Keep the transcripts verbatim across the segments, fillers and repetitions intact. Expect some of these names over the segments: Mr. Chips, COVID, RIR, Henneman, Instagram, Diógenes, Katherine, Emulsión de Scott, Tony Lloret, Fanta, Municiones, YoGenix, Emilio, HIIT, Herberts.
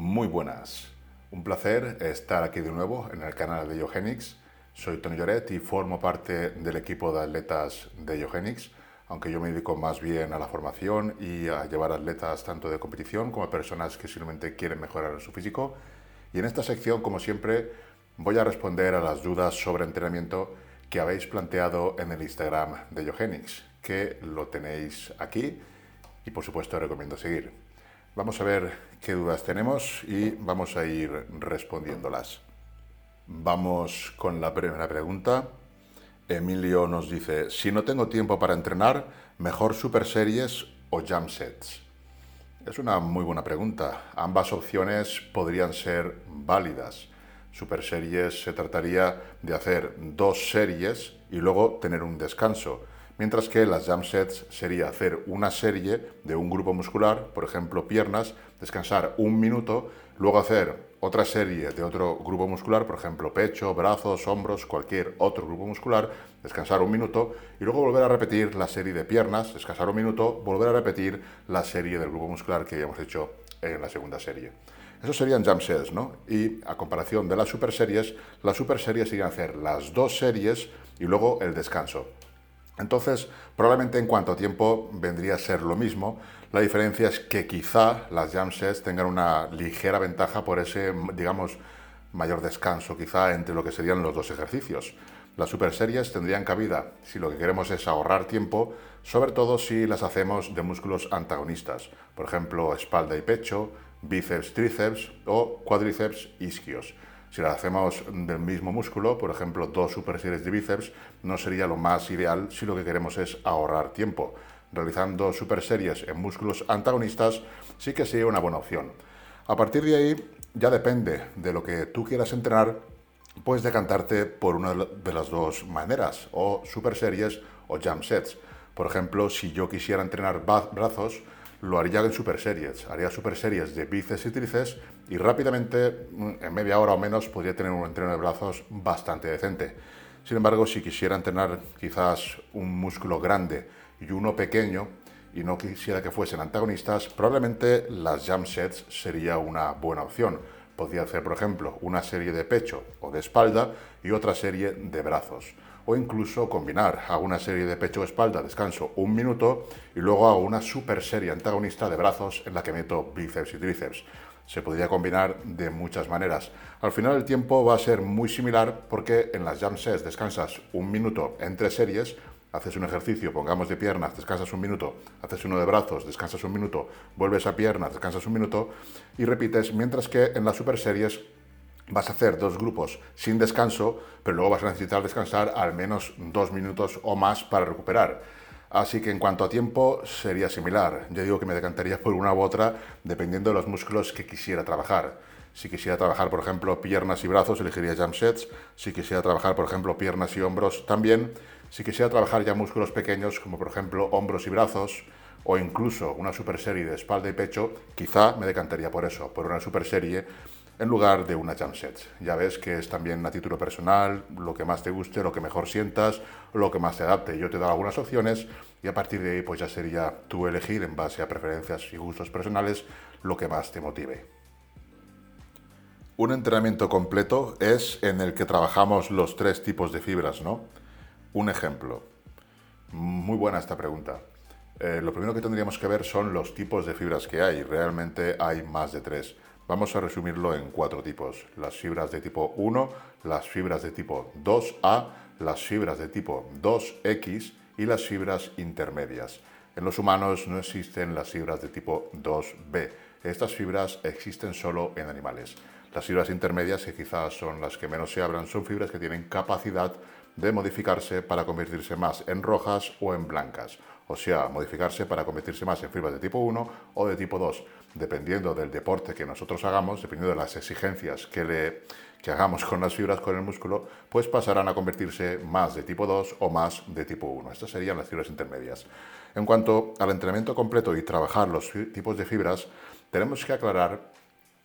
Muy buenas, un placer estar aquí de nuevo en el canal de YoGenix. Soy Tony Lloret y formo parte del equipo de atletas de YoGenix, aunque yo me dedico más bien a la formación y a llevar atletas tanto de competición como a personas que simplemente quieren mejorar su físico. Y en esta sección, como siempre, voy a responder a las dudas sobre entrenamiento que habéis planteado en el Instagram de YoGenix, que lo tenéis aquí y por supuesto os recomiendo seguir. Vamos a ver qué dudas tenemos y vamos a ir respondiéndolas. Vamos con la primera pregunta. Emilio nos dice, si no tengo tiempo para entrenar, ¿mejor super series o jump sets? Es una muy buena pregunta. Ambas opciones podrían ser válidas. Super series se trataría de hacer dos series y luego tener un descanso. Mientras que las jump sets sería hacer una serie de un grupo muscular, por ejemplo piernas, descansar un minuto, luego hacer otra serie de otro grupo muscular, por ejemplo pecho, brazos, hombros, cualquier otro grupo muscular, descansar un minuto y luego volver a repetir la serie de piernas, descansar un minuto, volver a repetir la serie del grupo muscular que habíamos hecho en la segunda serie. Esos serían jump sets, ¿no? Y a comparación de las super series, las super series serían hacer las dos series y luego el descanso. Entonces, probablemente en cuanto a tiempo vendría a ser lo mismo. La diferencia es que quizá las jump sets tengan una ligera ventaja por ese, digamos, mayor descanso quizá entre lo que serían los dos ejercicios. Las super series tendrían cabida si lo que queremos es ahorrar tiempo, sobre todo si las hacemos de músculos antagonistas, por ejemplo, espalda y pecho, bíceps, tríceps o cuádriceps, isquios. Si las hacemos del mismo músculo, por ejemplo, dos super series de bíceps, no sería lo más ideal si lo que queremos es ahorrar tiempo. Realizando super series en músculos antagonistas sí que sería una buena opción. A partir de ahí, ya depende de lo que tú quieras entrenar, puedes decantarte por una de las dos maneras, o super series o jump sets. Por ejemplo, si yo quisiera entrenar brazos, lo haría en super series, haría super series de bíceps y tríceps y rápidamente, en media hora o menos, podría tener un entreno de brazos bastante decente. Sin embargo, si quisiera entrenar quizás un músculo grande y uno pequeño y no quisiera que fuesen antagonistas, probablemente las jump sets sería una buena opción. Podría hacer, por ejemplo, una serie de pecho o de espalda y otra serie de brazos. O incluso combinar, hago una serie de pecho o espalda, descanso un minuto y luego hago una super serie antagonista de brazos en la que meto bíceps y tríceps. Se podría combinar de muchas maneras. Al final el tiempo va a ser muy similar porque en las jump sets descansas un minuto entre series, haces un ejercicio, pongamos de piernas, descansas un minuto, haces uno de brazos, descansas un minuto, vuelves a piernas, descansas un minuto y repites, mientras que en las super series vas a hacer dos grupos sin descanso, pero luego vas a necesitar descansar al menos dos minutos o más para recuperar. Así que en cuanto a tiempo sería similar. Yo digo que me decantaría por una u otra dependiendo de los músculos que quisiera trabajar. Si quisiera trabajar, por ejemplo, piernas y brazos, elegiría jump sets. Si quisiera trabajar, por ejemplo, piernas y hombros, también. Si quisiera trabajar ya músculos pequeños, como por ejemplo hombros y brazos, o incluso una super serie de espalda y pecho, quizá me decantaría por eso, por una super serie en lugar de una jump set. Ya ves que es también a título personal, lo que más te guste, lo que mejor sientas, lo que más te adapte. Yo te he dado algunas opciones y a partir de ahí pues ya sería tú elegir en base a preferencias y gustos personales lo que más te motive. Un entrenamiento completo es en el que trabajamos los tres tipos de fibras, ¿no? Un ejemplo. Muy buena esta pregunta. Eh, lo primero que tendríamos que ver son los tipos de fibras que hay. Realmente hay más de tres. Vamos a resumirlo en cuatro tipos. Las fibras de tipo uno, las fibras de tipo dos A, las fibras de tipo dos X y las fibras intermedias. En los humanos no existen las fibras de tipo dos B. Estas fibras existen solo en animales. Las fibras intermedias, que quizás son las que menos se hablan, son fibras que tienen capacidad de modificarse para convertirse más en rojas o en blancas. O sea, modificarse para convertirse más en fibras de tipo uno o de tipo dos, dependiendo del deporte que nosotros hagamos, dependiendo de las exigencias que, le, que hagamos con las fibras, con el músculo, pues pasarán a convertirse más de tipo dos o más de tipo uno. Estas serían las fibras intermedias. En cuanto al entrenamiento completo y trabajar los tipos de fibras, tenemos que aclarar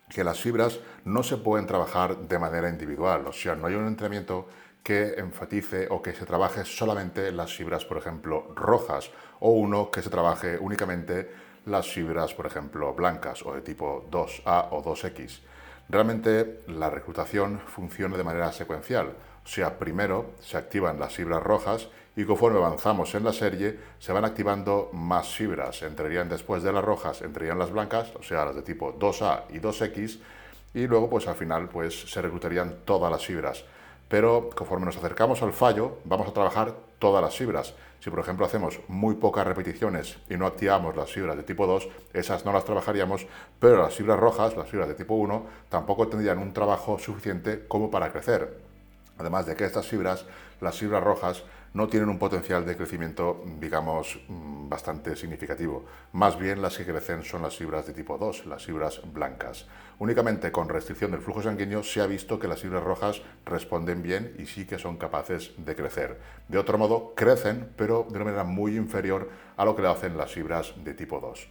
que las fibras no se pueden trabajar de manera individual, o sea, no hay un entrenamiento que enfatice o que se trabaje solamente las fibras, por ejemplo, rojas, o uno que se trabaje únicamente las fibras, por ejemplo, blancas o de tipo dos A o dos X. Realmente la reclutación funciona de manera secuencial, o sea, primero se activan las fibras rojas y conforme avanzamos en la serie se van activando más fibras, entrarían después de las rojas, entrarían las blancas, o sea, las de tipo dos A y dos X, y luego pues al final pues se reclutarían todas las fibras. Pero conforme nos acercamos al fallo, vamos a trabajar todas las fibras. Si por ejemplo hacemos muy pocas repeticiones y no activamos las fibras de tipo dos, esas no las trabajaríamos, pero las fibras rojas, las fibras de tipo uno, tampoco tendrían un trabajo suficiente como para crecer. Además de que estas fibras, las fibras rojas, no tienen un potencial de crecimiento, digamos, bastante significativo. Más bien las que crecen son las fibras de tipo dos, las fibras blancas. Únicamente con restricción del flujo sanguíneo se ha visto que las fibras rojas responden bien y sí que son capaces de crecer. De otro modo, crecen, pero de una manera muy inferior a lo que lo hacen las fibras de tipo dos.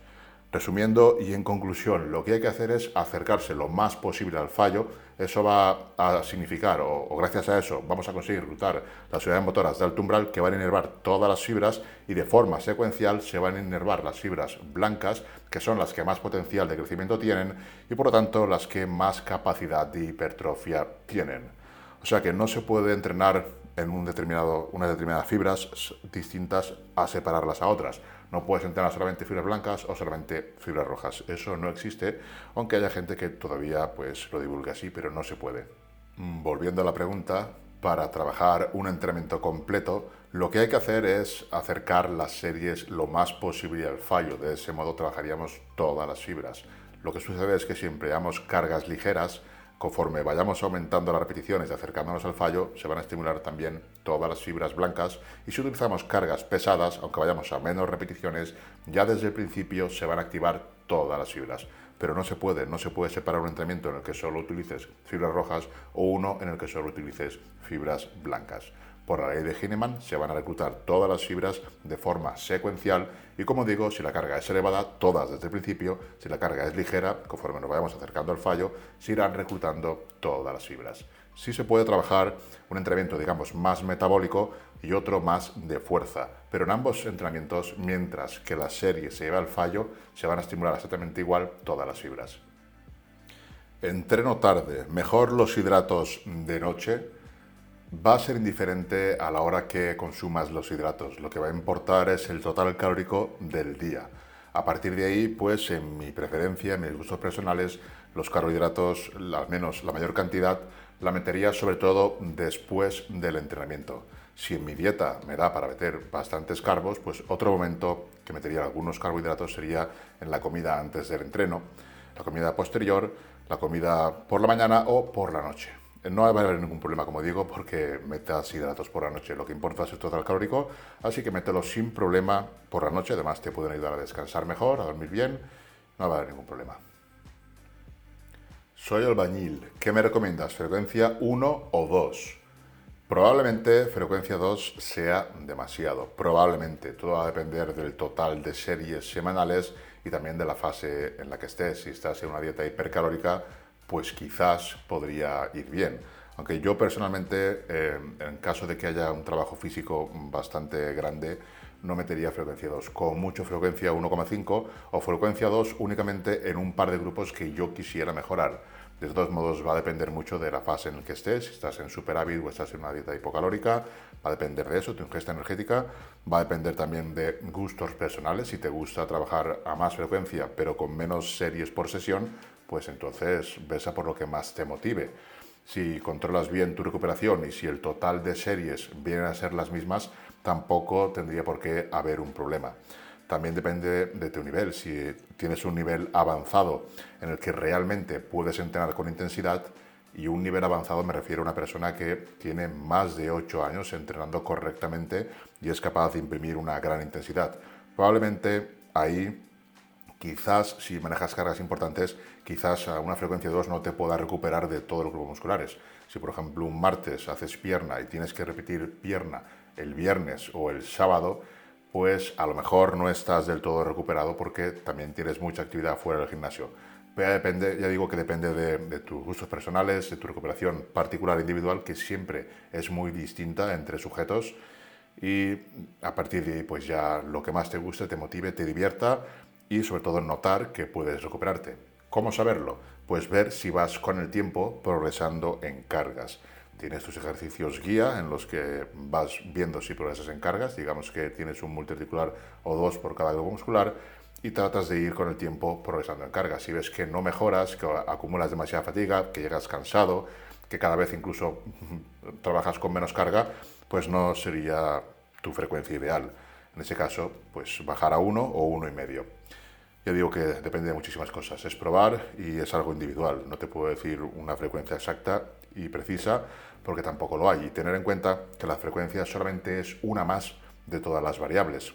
Resumiendo y en conclusión, lo que hay que hacer es acercarse lo más posible al fallo. Eso va a significar, o, o gracias a eso, vamos a conseguir reclutar las unidades motoras de alto umbral que van a inervar todas las fibras y de forma secuencial se van a inervar las fibras blancas, que son las que más potencial de crecimiento tienen y por lo tanto las que más capacidad de hipertrofia tienen. O sea que no se puede entrenar en un determinado, unas determinadas fibras distintas a separarlas a otras. No puedes entrenar solamente fibras blancas o solamente fibras rojas. Eso no existe, aunque haya gente que todavía pues, lo divulga así, pero no se puede. Volviendo a la pregunta, para trabajar un entrenamiento completo, lo que hay que hacer es acercar las series lo más posible al fallo. De ese modo trabajaríamos todas las fibras. Lo que sucede es que si empleamos cargas ligeras, conforme vayamos aumentando las repeticiones y acercándonos al fallo, se van a estimular también todas las fibras blancas y si utilizamos cargas pesadas, aunque vayamos a menos repeticiones, ya desde el principio se van a activar todas las fibras. Pero no se puede, no se puede separar un entrenamiento en el que solo utilices fibras rojas o uno en el que solo utilices fibras blancas. Por la ley de Henneman se van a reclutar todas las fibras de forma secuencial y como digo, si la carga es elevada, todas desde el principio, si la carga es ligera, conforme nos vayamos acercando al fallo, se irán reclutando todas las fibras. Sí se puede trabajar un entrenamiento, digamos, más metabólico y otro más de fuerza, pero en ambos entrenamientos, mientras que la serie se lleva al fallo, se van a estimular exactamente igual todas las fibras. Entreno tarde, mejor los hidratos de noche. Va a ser indiferente a la hora que consumas los hidratos. Lo que va a importar es el total calórico del día. A partir de ahí, pues en mi preferencia, en mis gustos personales, los carbohidratos, al menos la mayor cantidad, la metería sobre todo después del entrenamiento. Si en mi dieta me da para meter bastantes carbos, pues otro momento que metería algunos carbohidratos sería en la comida antes del entreno, la comida posterior, la comida por la mañana o por la noche. No va a haber ningún problema, como digo, porque metas hidratos por la noche. Lo que importa es el total calórico, así que mételo sin problema por la noche. Además, te pueden ayudar a descansar mejor, a dormir bien. No va a haber ningún problema. Soy albañil. ¿Qué me recomiendas? ¿Frecuencia uno o dos? Probablemente frecuencia dos sea demasiado. Probablemente. Todo va a depender del total de series semanales y también de la fase en la que estés. Si estás en una dieta hipercalórica, pues quizás podría ir bien. Aunque yo personalmente, eh, en caso de que haya un trabajo físico bastante grande, no metería frecuencia dos, con mucho frecuencia uno coma cinco o frecuencia dos únicamente en un par de grupos que yo quisiera mejorar. De todos modos, va a depender mucho de la fase en la que estés, si estás en superávit o estás en una dieta hipocalórica, va a depender de eso, tu ingesta energética, va a depender también de gustos personales, si te gusta trabajar a más frecuencia pero con menos series por sesión, pues entonces ves a por lo que más te motive. Si controlas bien tu recuperación y si el total de series vienen a ser las mismas, tampoco tendría por qué haber un problema. También depende de tu nivel. Si tienes un nivel avanzado en el que realmente puedes entrenar con intensidad, y un nivel avanzado me refiero a una persona que tiene más de ocho años entrenando correctamente y es capaz de imprimir una gran intensidad, probablemente ahí quizás si manejas cargas importantes, quizás a una frecuencia dos no te pueda recuperar de todos los grupos musculares. Si por ejemplo un martes haces pierna y tienes que repetir pierna el viernes o el sábado, pues a lo mejor no estás del todo recuperado porque también tienes mucha actividad fuera del gimnasio. Pero ya, depende, ya digo que depende de, de tus gustos personales, de tu recuperación particular individual, que siempre es muy distinta entre sujetos. Y a partir de ahí, pues ya lo que más te guste, te motive, te divierta, y sobre todo notar que puedes recuperarte. ¿Cómo saberlo? Pues ver si vas con el tiempo progresando en cargas. Tienes tus ejercicios guía en los que vas viendo si progresas en cargas, digamos que tienes un multiarticular o dos por cada grupo muscular, y tratas de ir con el tiempo progresando en carga. Si ves que no mejoras, que acumulas demasiada fatiga, que llegas cansado, que cada vez incluso trabajas con menos carga, pues no sería tu frecuencia ideal. En ese caso, pues bajar a uno o uno y medio. Ya digo que depende de muchísimas cosas. Es probar y es algo individual. No te puedo decir una frecuencia exacta y precisa porque tampoco lo hay. Y tener en cuenta que la frecuencia solamente es una más de todas las variables.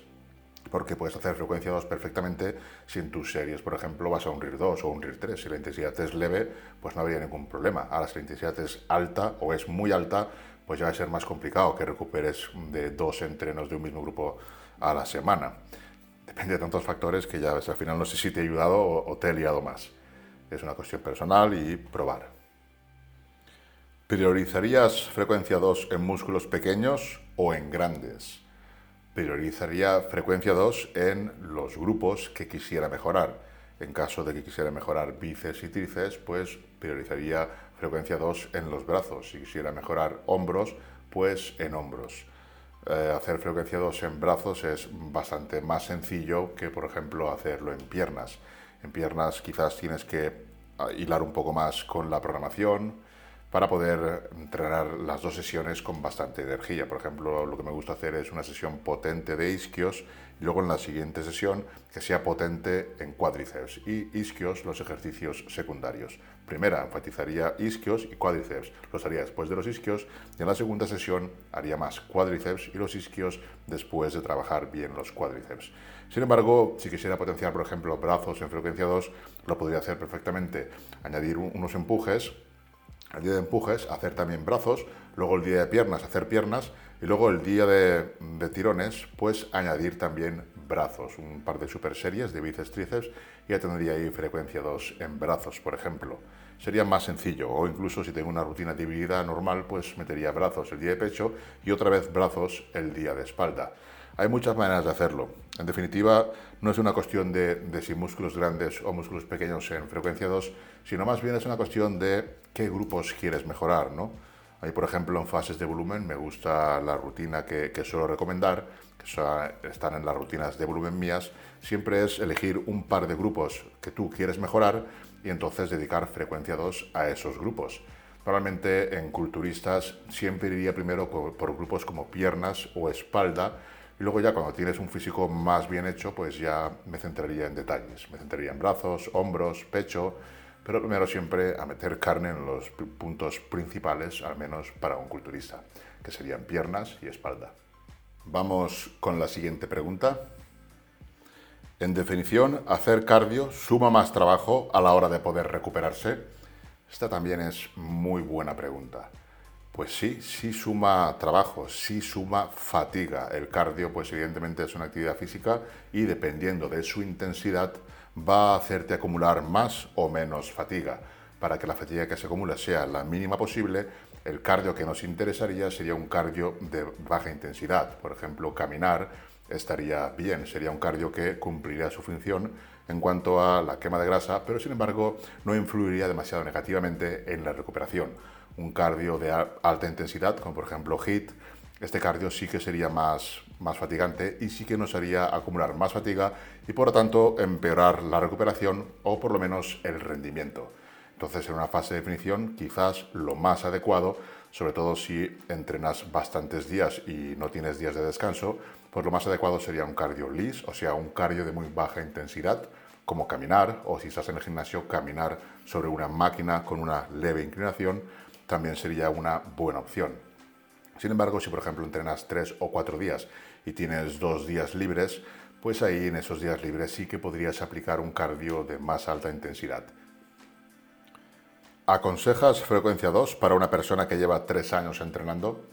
Porque puedes hacer frecuencia dos perfectamente si en tus series, por ejemplo, vas a un R I R dos o un R I R tres. Si la intensidad es leve, pues no habría ningún problema. Ahora, si la intensidad es alta o es muy alta, pues ya va a ser más complicado que recuperes de dos entrenos de un mismo grupo a la semana. Depende de tantos factores que ya ves, al final no sé si te he ayudado o te he liado más. Es una cuestión personal y probar. ¿Priorizarías frecuencia dos en músculos pequeños o en grandes? Priorizaría frecuencia dos en los grupos que quisiera mejorar. En caso de que quisiera mejorar bíceps y tríceps, pues priorizaría frecuencia dos en los brazos. Si quisiera mejorar hombros, pues en hombros. Eh, hacer frecuencia dos en brazos es bastante más sencillo que, por ejemplo, hacerlo en piernas. En piernas quizás tienes que hilar un poco más con la programación, para poder entrenar las dos sesiones con bastante energía. Por ejemplo, lo que me gusta hacer es una sesión potente de isquios y luego en la siguiente sesión que sea potente en cuádriceps y isquios los ejercicios secundarios. Primera, enfatizaría isquios y cuádriceps, los haría después de los isquios, y en la segunda sesión haría más cuádriceps y los isquios después de trabajar bien los cuádriceps. Sin embargo, si quisiera potenciar, por ejemplo, brazos en frecuencia dos, lo podría hacer perfectamente. Añadir un, unos empujes. El día de empujes, hacer también brazos, luego el día de piernas, hacer piernas, y luego el día de, de tirones, pues añadir también brazos, un par de super series de bíceps, tríceps, y ya tendría ahí frecuencia dos en brazos, por ejemplo. Sería más sencillo, o incluso si tengo una rutina dividida normal, pues metería brazos el día de pecho y otra vez brazos el día de espalda. Hay muchas maneras de hacerlo. En definitiva, no es una cuestión de, de si músculos grandes o músculos pequeños en frecuencia dos, sino más bien es una cuestión de qué grupos quieres mejorar, ¿no? Ahí, por ejemplo, en fases de volumen me gusta la rutina que, que suelo recomendar, que son, están en las rutinas de volumen mías, siempre es elegir un par de grupos que tú quieres mejorar y entonces dedicar frecuencia dos a esos grupos. Normalmente en culturistas siempre iría primero por, por grupos como piernas o espalda, y luego ya cuando tienes un físico más bien hecho, pues ya me centraría en detalles. Me centraría en brazos, hombros, pecho, pero primero siempre a meter carne en los puntos principales, al menos para un culturista, que serían piernas y espalda. Vamos con la siguiente pregunta. En definición, ¿hacer cardio suma más trabajo a la hora de poder recuperarse? Esta también es muy buena pregunta. Pues sí, sí suma trabajo, sí suma fatiga. El cardio, pues evidentemente es una actividad física y dependiendo de su intensidad va a hacerte acumular más o menos fatiga. Para que la fatiga que se acumula sea la mínima posible, el cardio que nos interesaría sería un cardio de baja intensidad. Por ejemplo, caminar estaría bien, sería un cardio que cumpliría su función en cuanto a la quema de grasa, pero sin embargo no influiría demasiado negativamente en la recuperación. Un cardio de alta intensidad, como por ejemplo H I I T, este cardio sí que sería más, más fatigante y sí que nos haría acumular más fatiga y por lo tanto empeorar la recuperación o por lo menos el rendimiento. Entonces en una fase de definición quizás lo más adecuado, sobre todo si entrenas bastantes días y no tienes días de descanso, pues lo más adecuado sería un cardio L I S, o sea un cardio de muy baja intensidad, como caminar o si estás en el gimnasio caminar sobre una máquina con una leve inclinación, también sería una buena opción. Sin embargo, si por ejemplo entrenas tres o cuatro días y tienes dos días libres, pues ahí en esos días libres sí que podrías aplicar un cardio de más alta intensidad. ¿Aconsejas frecuencia dos para una persona que lleva tres años entrenando?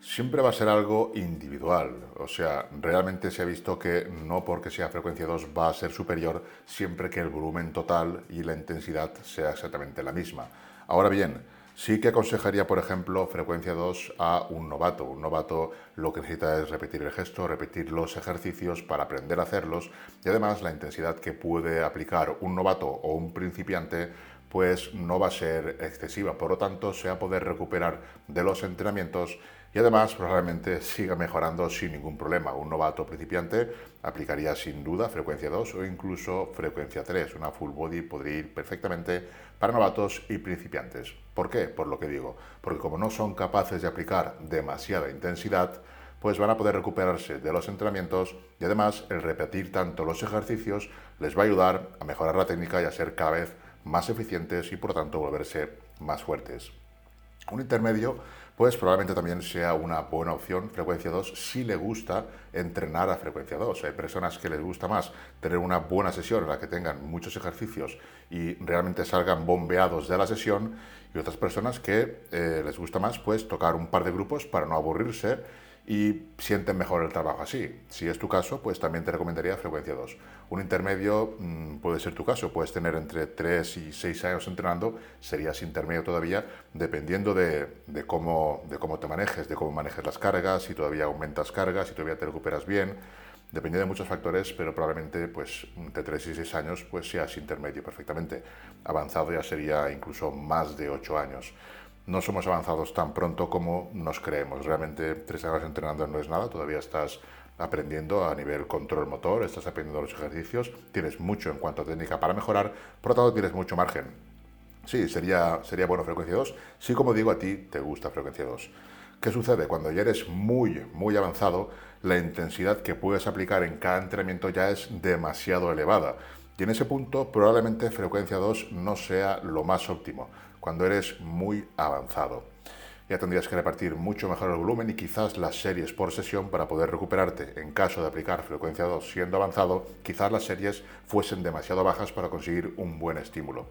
Siempre va a ser algo individual, o sea, realmente se ha visto que no porque sea frecuencia dos va a ser superior siempre que el volumen total y la intensidad sea exactamente la misma. Ahora bien, Sí que aconsejaría, por ejemplo, frecuencia dos a un novato. Un novato lo que necesita es repetir el gesto, repetir los ejercicios para aprender a hacerlos, y además la intensidad que puede aplicar un novato o un principiante pues no va a ser excesiva, por lo tanto se va a poder recuperar de los entrenamientos y además probablemente siga mejorando sin ningún problema. Un novato principiante aplicaría sin duda frecuencia dos o incluso frecuencia tres. Una full body podría ir perfectamente para novatos y principiantes. ¿Por qué? Por lo que digo, porque como no son capaces de aplicar demasiada intensidad, pues van a poder recuperarse de los entrenamientos y además el repetir tanto los ejercicios les va a ayudar a mejorar la técnica y a ser cada vez más eficientes y por lo tanto volverse más fuertes. Un intermedio pues probablemente también sea una buena opción, frecuencia dos, si le gusta entrenar a frecuencia dos. Hay personas que les gusta más tener una buena sesión en la que tengan muchos ejercicios y realmente salgan bombeados de la sesión, y otras personas que eh, les gusta más pues tocar un par de grupos para no aburrirse y sienten mejor el trabajo así. Si es tu caso, pues también te recomendaría frecuencia dos. Un intermedio mmm, puede ser tu caso, puedes tener entre tres y seis años entrenando, serías intermedio todavía, dependiendo de, de, cómo, de cómo te manejes, de cómo manejes las cargas, si todavía aumentas cargas, si todavía te recuperas bien, dependiendo de muchos factores, pero probablemente pues entre tres y seis años pues seas intermedio perfectamente. Avanzado ya sería incluso más de ocho años. No somos avanzados tan pronto como nos creemos. Realmente tres años entrenando no es nada, todavía estás aprendiendo a nivel control motor, estás aprendiendo los ejercicios, tienes mucho en cuanto a técnica para mejorar, por lo tanto tienes mucho margen. Sí, sería, sería bueno frecuencia dos, si como digo a ti te gusta frecuencia dos. ¿Qué sucede? Cuando ya eres muy, muy avanzado, la intensidad que puedes aplicar en cada entrenamiento ya es demasiado elevada. Y en ese punto probablemente frecuencia dos no sea lo más óptimo, cuando eres muy avanzado. Ya tendrías que repartir mucho mejor el volumen y quizás las series por sesión para poder recuperarte. En caso de aplicar frecuencia dos siendo avanzado, quizás las series fuesen demasiado bajas para conseguir un buen estímulo.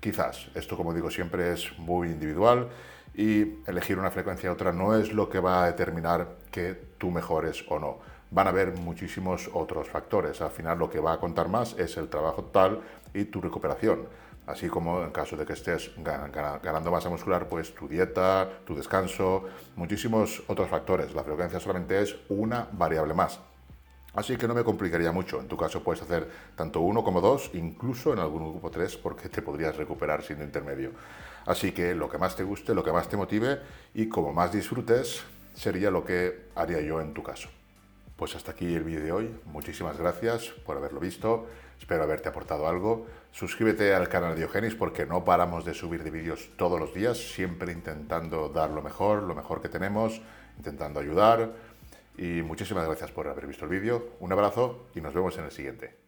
Quizás, esto como digo siempre es muy individual y elegir una frecuencia u otra no es lo que va a determinar que tú mejores o no. Van a haber muchísimos otros factores. Al final lo que va a contar más es el trabajo total y tu recuperación, así como en caso de que estés ganando masa muscular, pues tu dieta, tu descanso, muchísimos otros factores. La frecuencia solamente es una variable más. Así que no me complicaría mucho. En tu caso puedes hacer tanto uno como dos, incluso en algún grupo tres, porque te podrías recuperar siendo intermedio. Así que lo que más te guste, lo que más te motive y como más disfrutes, sería lo que haría yo en tu caso. Pues hasta aquí el vídeo de hoy. Muchísimas gracias por haberlo visto. Espero haberte aportado algo. Suscríbete al canal de Diógenes porque no paramos de subir de vídeos todos los días, siempre intentando dar lo mejor, lo mejor que tenemos, intentando ayudar. Y muchísimas gracias por haber visto el vídeo. Un abrazo y nos vemos en el siguiente.